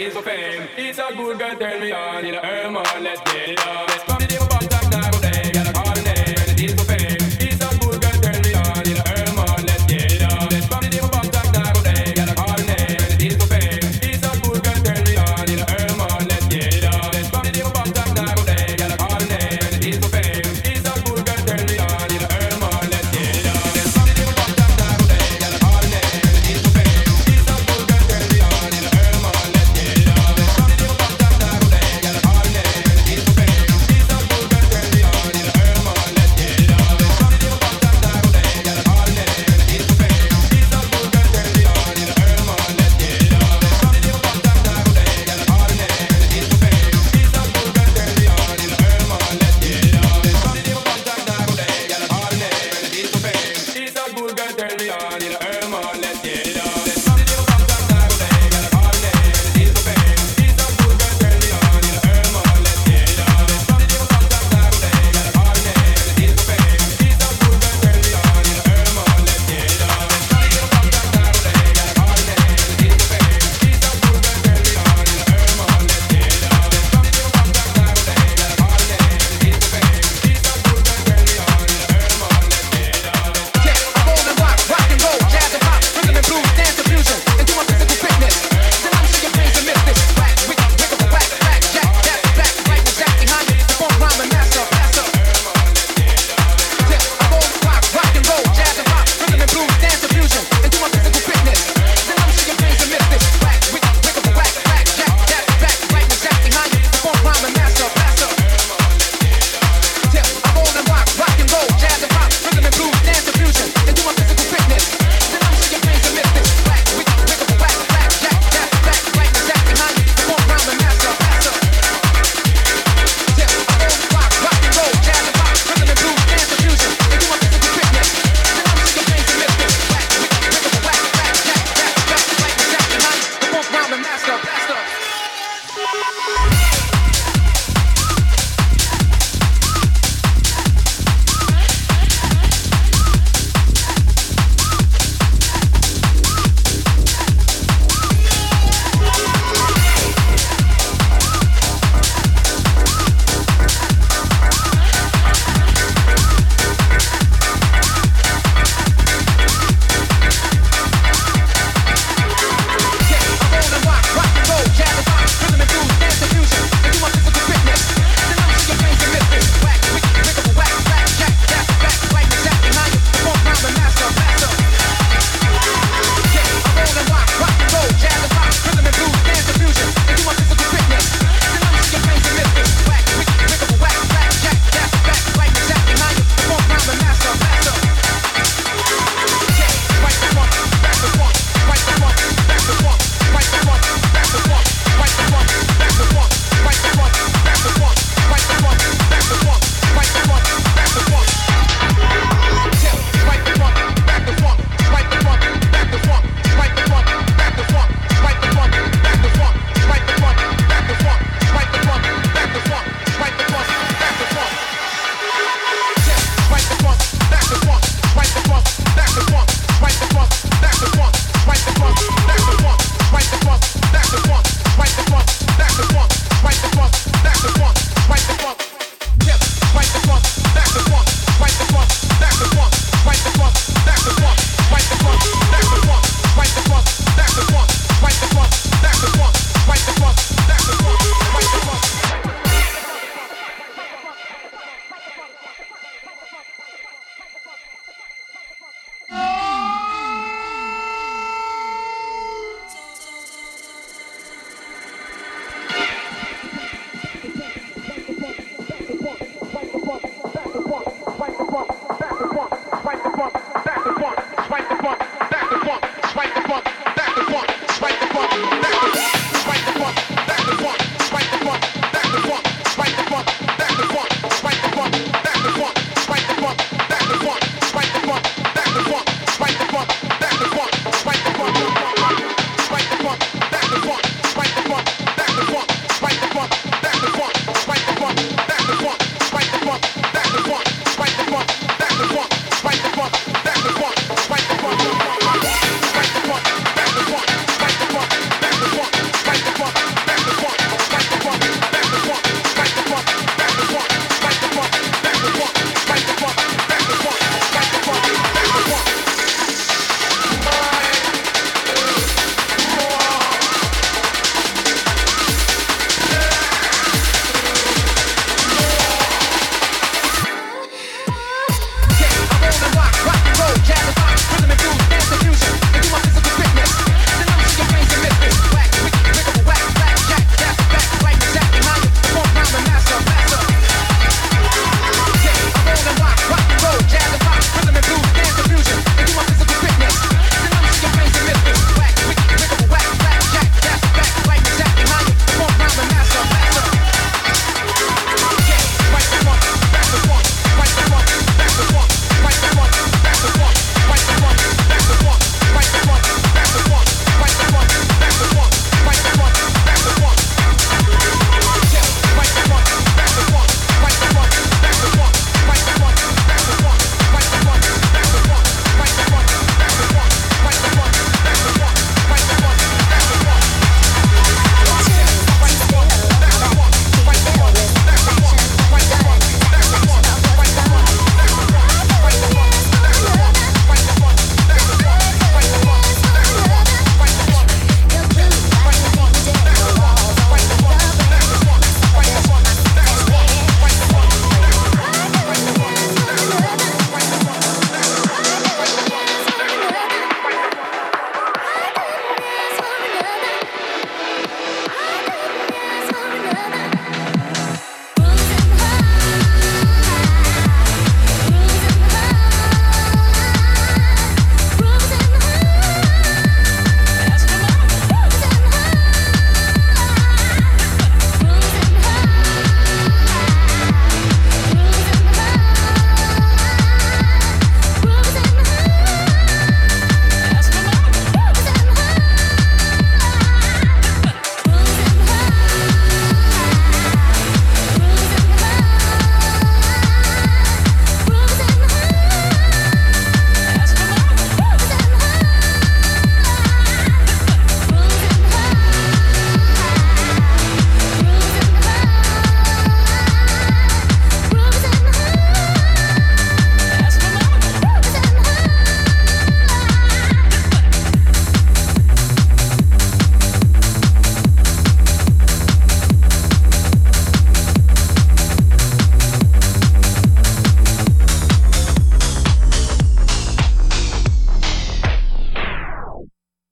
is for fame. It's a good girl, turn me on in a hermon. Let's get it on. Let's come to the bottom.